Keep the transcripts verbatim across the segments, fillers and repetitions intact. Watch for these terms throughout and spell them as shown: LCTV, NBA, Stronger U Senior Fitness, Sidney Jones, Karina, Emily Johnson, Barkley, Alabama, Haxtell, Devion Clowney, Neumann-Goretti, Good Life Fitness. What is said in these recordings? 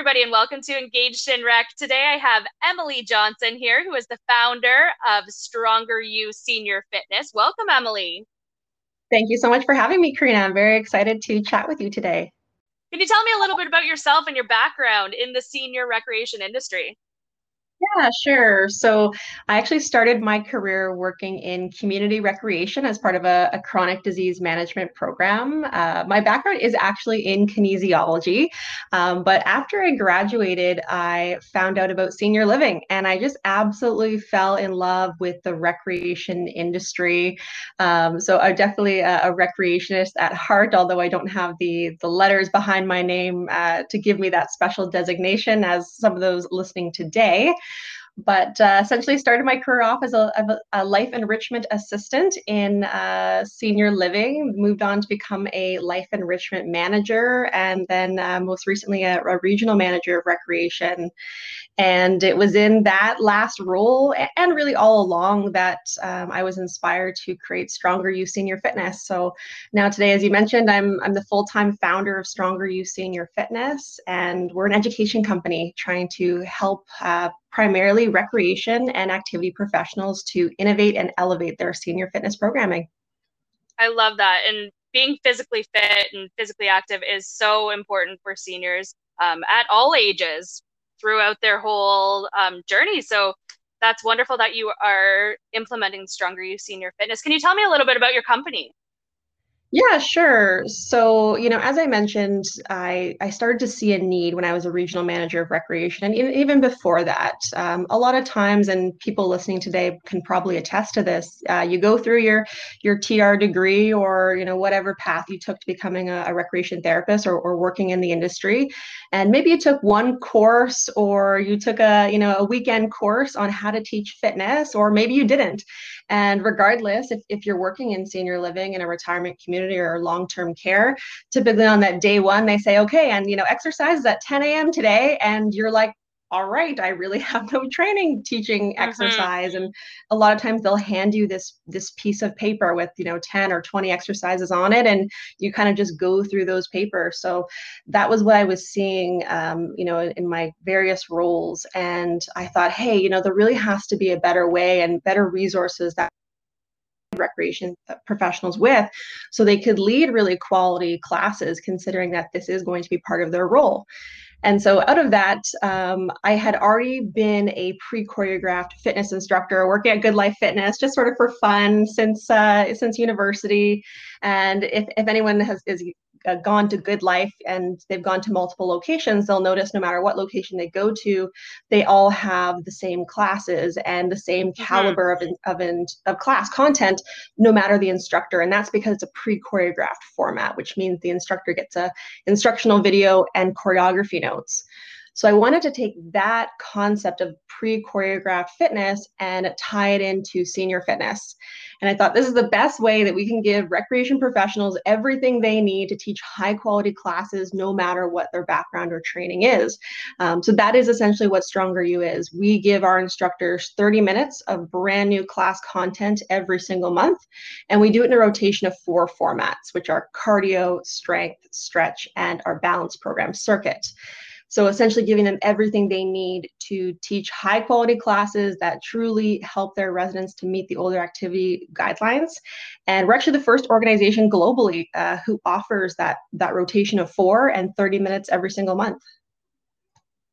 everybody, and welcome to Engaged in Rec. Today I have Emily Johnson here, who is the founder of Stronger U Senior Fitness. Welcome, Emily. Thank you so much for having me, Karina. I'm very excited to chat with you today. Can you tell me a little bit about yourself and your background in the senior recreation industry? Yeah, sure. So I actually started my career working in community recreation as part of a, a chronic disease management program. Uh, my background is actually in kinesiology, um, but after I graduated, I found out about senior living, and I just absolutely fell in love with the recreation industry. Um, so I'm definitely a, a recreationist at heart, although I don't have the, the letters behind my name uh, to give me that special designation as some of those listening today. But uh, essentially started my career off as a, a life enrichment assistant in uh, senior living, moved on to become a life enrichment manager, and then uh, most recently a, a regional manager of recreation. And it was in that last role and really all along that um, I was inspired to create Stronger U Senior Fitness. So now today, as you mentioned, I'm, I'm the full-time founder of Stronger U Senior Fitness, and we're an education company trying to help uh, primarily recreation and activity professionals to innovate and elevate their senior fitness programming. I love that. And being physically fit and physically active is so important for seniors um, at all ages throughout their whole um, journey. So that's wonderful that you are implementing Stronger U Senior Fitness. Can you tell me a little bit about your company? Yeah, sure. So, you know, as I mentioned, I, I started to see a need when I was a regional manager of recreation. And even, even before that, um, a lot of times, and people listening today can probably attest to this, uh, you go through your your T R degree or, you know, whatever path you took to becoming a, a recreation therapist or, or working in the industry. And maybe you took one course, or you took a, you know, a weekend course on how to teach fitness, or maybe you didn't. And regardless, if, if you're working in senior living in a retirement community or long-term care, typically on that day one, they say, okay, and you know, exercise is at ten A M today. And you're like, all right, I really have no training teaching mm-hmm. exercise. And a lot of times they'll hand you this, this piece of paper with, you know, ten or twenty exercises on it. And you kind of just go through those papers. So that was what I was seeing, um, you know, in my various roles. And I thought, hey, you know, there really has to be a better way and better resources that recreation professionals with, so they could lead really quality classes, considering that this is going to be part of their role. And so out of that, um, I had already been a pre-choreographed fitness instructor working at Good Life Fitness, just sort of for fun since uh, since university. And if, if anyone has is Uh, gone to Good Life, and they've gone to multiple locations, they'll notice no matter what location they go to, they all have the same classes and the same caliber mm-hmm. of, of, of class content, no matter the instructor. And that's because it's a pre-choreographed format, which means the instructor gets a instructional video and choreography notes. So I wanted to take that concept of pre-choreographed fitness and tie it into senior fitness. And I thought this is the best way that we can give recreation professionals everything they need to teach high quality classes, no matter what their background or training is. Um, so that is essentially what Stronger U is. We give our instructors thirty minutes of brand new class content every single month. And we do it in a rotation of four formats, which are cardio, strength, stretch, and our balance program circuit. So essentially giving them everything they need to teach high quality classes that truly help their residents to meet the older activity guidelines. And we're actually the first organization globally uh, who offers that, that rotation of four and thirty minutes every single month.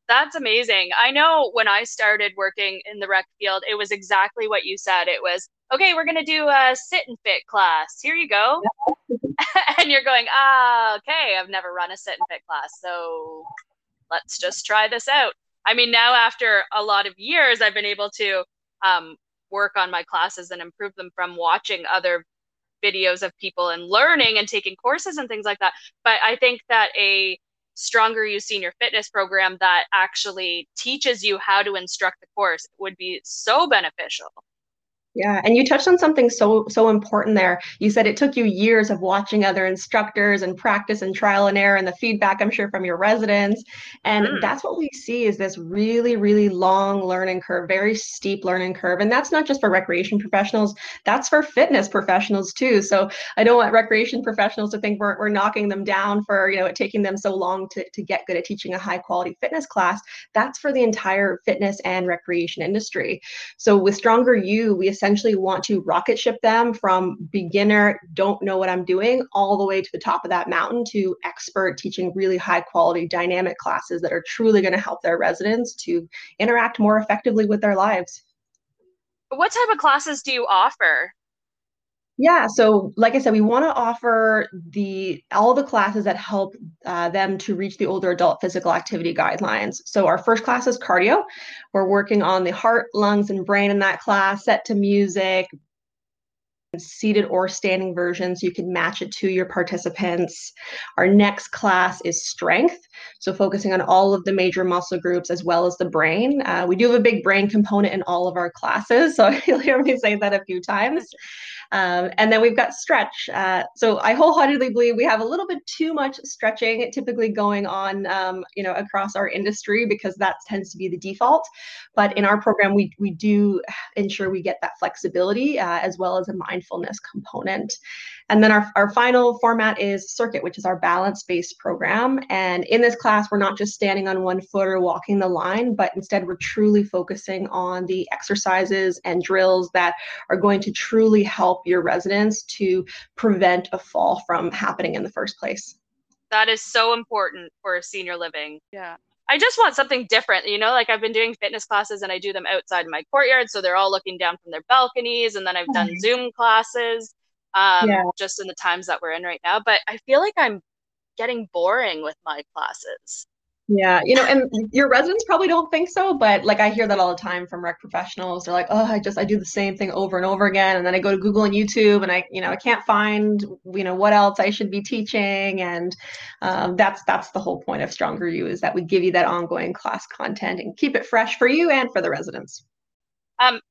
That's amazing. I know when I started working in the rec field, it was exactly what you said. It was, okay, we're going to do a sit and fit class. Here you go. And you're going, ah, okay, I've never run a sit and fit class. So let's just try this out. I mean, now after a lot of years, I've been able to um, work on my classes and improve them from watching other videos of people and learning and taking courses and things like that. But I think that a Stronger U Senior Fitness program that actually teaches you how to instruct the course would be so beneficial. Yeah. And you touched on something so, so important there. You said it took you years of watching other instructors and practice and trial and error and the feedback, I'm sure, from your residents. And mm. that's what we see is this really, really long learning curve, very steep learning curve. And that's not just for recreation professionals, that's for fitness professionals too. So I don't want recreation professionals to think we're, we're knocking them down for, you know, it taking them so long to, to get good at teaching a high quality fitness class. That's for the entire fitness and recreation industry. So with Stronger U, we essentially essentially want to rocket ship them from beginner, don't know what I'm doing, all the way to the top of that mountain to expert teaching really high quality dynamic classes that are truly going to help their residents to interact more effectively with their lives. What type of classes do you offer? Yeah, so like I said, we want to offer the all the classes that help uh, them to reach the older adult physical activity guidelines. So our first class is cardio. We're working on the heart, lungs, and brain in that class, set to music, seated or standing versions, so you can match it to your participants. Our next class is strength, so focusing on all of the major muscle groups as well as the brain. Uh, we do have a big brain component in all of our classes, so you'll hear me say that a few times. Um, and then we've got stretch. Uh, so I wholeheartedly believe we have a little bit too much stretching typically going on, um, you know, across our industry, because that tends to be the default. But in our program, we, we do ensure we get that flexibility uh, as well as a mindfulness component. And then our, our final format is circuit, which is our balance-based program. And in this class, we're not just standing on one foot or walking the line, but instead we're truly focusing on the exercises and drills that are going to truly help your residents to prevent a fall from happening in the first place. That is so important for senior living. Yeah. I just want something different, you know, like I've been doing fitness classes and I do them outside in my courtyard, so they're all looking down from their balconies. And then I've done mm-hmm. Zoom classes. Um, yeah. Just in the times that we're in right now, but I feel like I'm getting boring with my classes. Yeah, you know, and your residents probably don't think so, but like I hear that all the time from rec professionals. They're like, oh, I just, I do the same thing over and over again. And then I go to Google and YouTube and I, you know, I can't find, you know, what else I should be teaching. And um, that's, that's the whole point of Stronger U, is that we give you that ongoing class content and keep it fresh for you and for the residents. Um.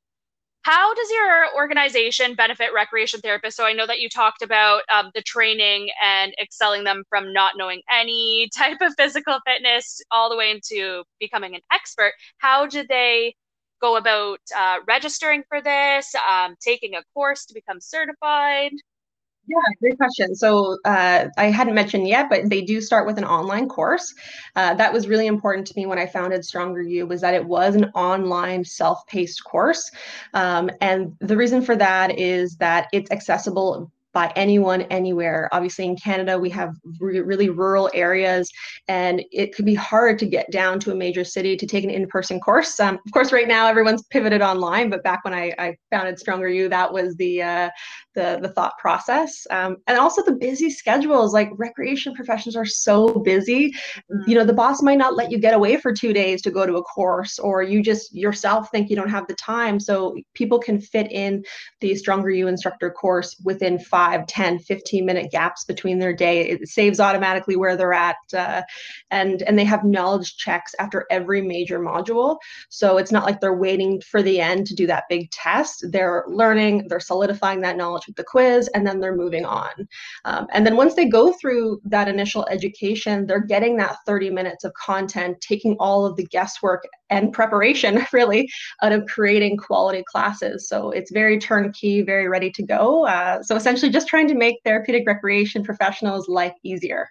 How does your organization benefit recreation therapists? So I know that you talked about um, the training and excelling them from not knowing any type of physical fitness all the way into becoming an expert. How do they go about uh, registering for this, um, taking a course to become certified? Yeah, great question. So uh, I hadn't mentioned yet, but they do start with an online course. Uh, that was really important to me when I founded Stronger U, was that it was an online self-paced course. Um, and the reason for that is that it's accessible by anyone, anywhere. Obviously in Canada, we have re really rural areas, and it could be hard to get down to a major city to take an in-person course. Um, of course, right now everyone's pivoted online, but back when I, I founded Stronger U, that was the, uh, the, the thought process. Um, and also the busy schedules, like recreation professionals are so busy. Mm-hmm. You know, the boss might not let you get away for two days to go to a course, or you just yourself think you don't have the time. So people can fit in the Stronger U instructor course within five five, ten, fifteen minute gaps between their day. It saves automatically where they're at. Uh, and, and they have knowledge checks after every major module. So it's not like they're waiting for the end to do that big test. They're learning, they're solidifying that knowledge with the quiz, and then they're moving on. Um, and then once they go through that initial education, they're getting that thirty minutes of content, taking all of the guesswork and preparation really out of creating quality classes. So it's very turnkey, very ready to go. Uh, so essentially just trying to make therapeutic recreation professionals' life easier.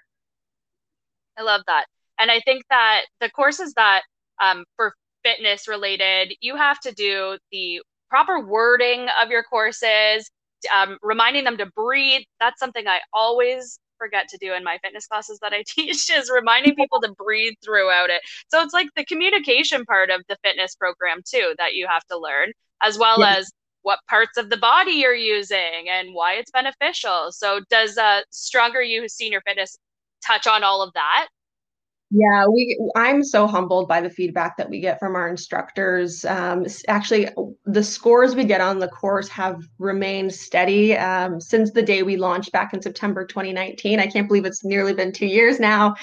I love that. And I think that the courses that um, for fitness related, you have to do the proper wording of your courses, um, reminding them to breathe. That's something I always forget to do in my fitness classes that I teach, is reminding people to breathe throughout it. So it's like the communication part of the fitness program too, that you have to learn, as well yeah. as what parts of the body you're using and why it's beneficial. So does uh, Stronger U Senior Fitness touch on all of that? Yeah, we. I'm so humbled by the feedback that we get from our instructors. Um, actually, the scores we get on the course have remained steady um, since the day we launched back in September twenty nineteen. I can't believe it's nearly been two years now. Wow.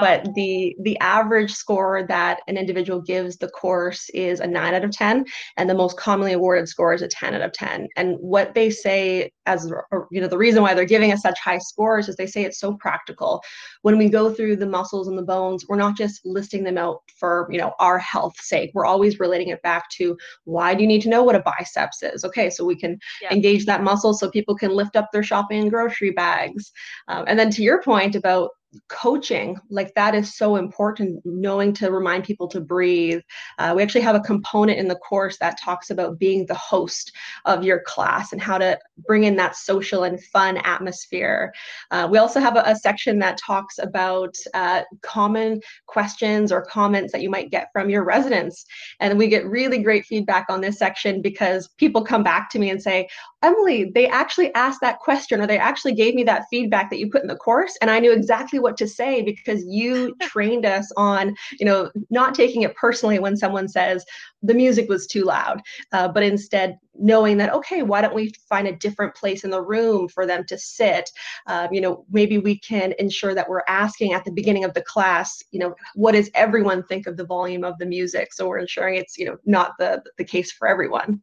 But the the average score that an individual gives the course is a nine out of ten, and the most commonly awarded score is a ten out of ten. And what they say as or, you know, the reason why they're giving us such high scores is they say it's so practical. When we go through the muscles and the bones, we're not just listing them out for, you know, our health's sake. We're always relating it back to, why do you need to know what a biceps is? Okay, so we can yeah. engage that muscle so people can lift up their shopping and grocery bags. Um, and then to your point about coaching, like that is so important, knowing to remind people to breathe. Uh, we actually have a component in the course that talks about being the host of your class and how to bring in that social and fun atmosphere. Uh, we also have a, a section that talks about uh, common questions or comments that you might get from your residents. And we get really great feedback on this section because people come back to me and say, Emily, they actually asked that question, or they actually gave me that feedback that you put in the course, and I knew exactly what to say because you trained us on, you know, not taking it personally when someone says the music was too loud, uh, but instead knowing that, okay, why don't we find a different place in the room for them to sit? Um, you know, maybe we can ensure that we're asking at the beginning of the class, you know, what does everyone think of the volume of the music? So we're ensuring it's, you know, not the, the case for everyone.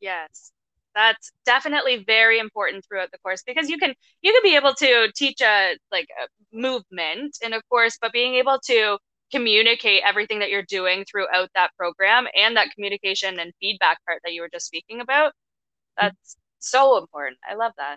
Yes. That's definitely very important throughout the course, because you can you can be able to teach a like a movement in a course, but being able to communicate everything that you're doing throughout that program and that communication and feedback part that you were just speaking about, that's so important. I love that.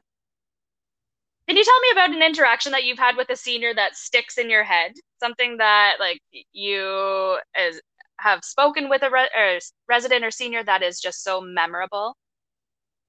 Can you tell me about an interaction that you've had with a senior that sticks in your head? Something that like you as, have spoken with a re or resident or senior that is just so memorable?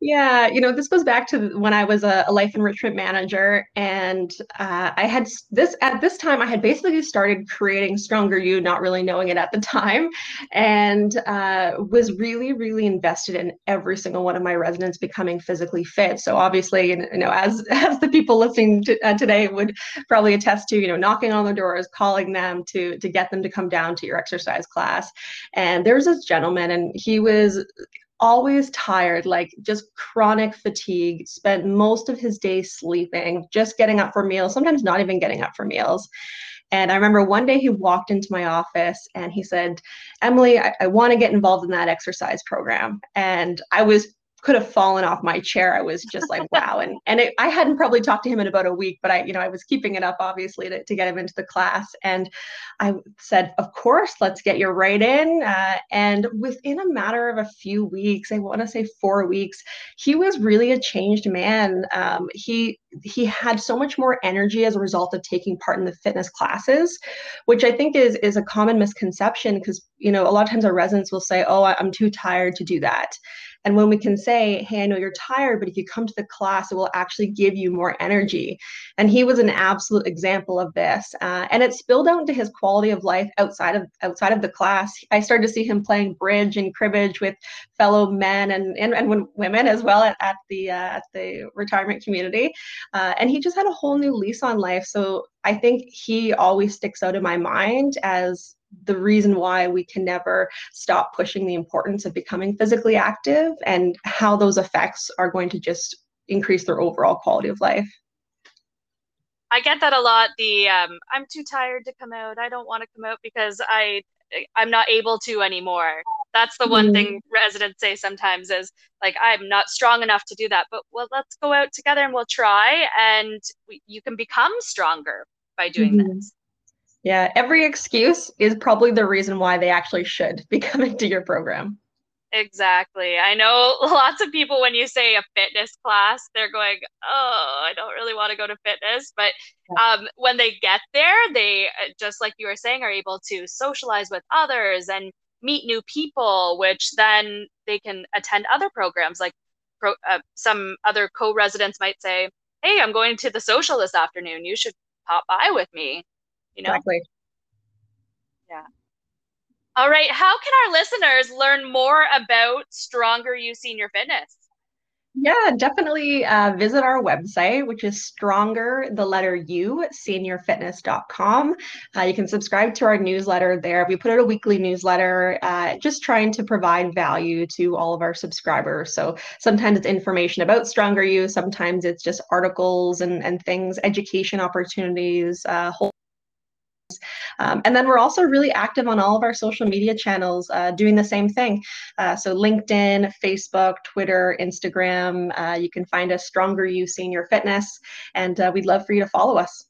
Yeah, you know, this goes back to when I was a, a life enrichment manager, and uh, I had this at this time I had basically started creating Stronger U, not really knowing it at the time, and uh, was really, really invested in every single one of my residents becoming physically fit. So obviously, you know, as as the people listening to, uh, today would probably attest to, you know, knocking on their doors, calling them to to get them to come down to your exercise class. And there was this gentleman, and he was always tired, like just chronic fatigue, spent most of his day sleeping, just getting up for meals, sometimes not even getting up for meals. And I remember one day he walked into my office and he said, Emily, I, I want to get involved in that exercise program. And I was could have fallen off my chair. I was just like, wow. And and it, I hadn't probably talked to him in about a week, but I, you know, I was keeping it up obviously to, to get him into the class. And I said, of course, let's get you right in. Uh, and within a matter of a few weeks, I want to say four weeks, he was really a changed man. Um, he, he had so much more energy as a result of taking part in the fitness classes, which I think is, is a common misconception because, you know, a lot of times our residents will say, oh, I'm too tired to do that. And when we can say, hey, I know you're tired, but if you come to the class, it will actually give you more energy. And he was an absolute example of this. Uh, and it spilled out into his quality of life outside of outside of the class. I started to see him playing bridge and cribbage with fellow men and, and, and women as well at, at, the, uh, at the retirement community. Uh, and he just had a whole new lease on life. So I think he always sticks out in my mind as the reason why we can never stop pushing the importance of becoming physically active and how those effects are going to just increase their overall quality of life. I get that a lot. The um, I'm too tired to come out. I don't want to come out because I I'm not able to anymore. That's the one mm. thing residents say sometimes is like, I'm not strong enough to do that. But well, let's go out together and we'll try, and we, you can become stronger by doing mm. this. Yeah, every excuse is probably the reason why they actually should be coming to your program. Exactly. I know lots of people, when you say a fitness class, they're going, oh, I don't really want to go to fitness. But um, when they get there, they, just like you were saying, are able to socialize with others and meet new people, which then they can attend other programs. Like pro uh, some other co-residents might say, hey, I'm going to the social this afternoon. You should pop by with me. You know? Exactly. Yeah. All right. How can our listeners learn more about Stronger U Senior Fitness? Yeah, definitely uh, visit our website, which is stronger, the letter U, senior fitness dot com. Uh, you can subscribe to our newsletter there. We put out a weekly newsletter, uh, just trying to provide value to all of our subscribers. So sometimes it's information about Stronger U, sometimes it's just articles and, and things, education opportunities, uh, whole. Um, and then we're also really active on all of our social media channels, uh, doing the same thing. Uh, so LinkedIn, Facebook, Twitter, Instagram. Uh, you can find us Stronger U Senior Fitness, and uh, we'd love for you to follow us.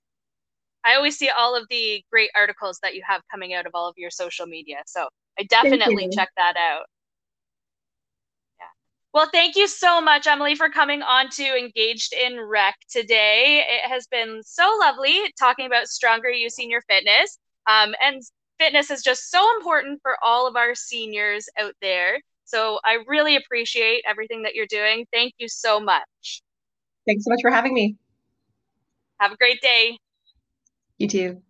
I always see all of the great articles that you have coming out of all of your social media, so I definitely check that out. Yeah. Well, thank you so much, Emily, for coming on to Engaged in Rec today. It has been so lovely talking about Stronger U Senior Fitness. Um, and fitness is just so important for all of our seniors out there. So I really appreciate everything that you're doing. Thank you so much. Thanks so much for having me. Have a great day. You too.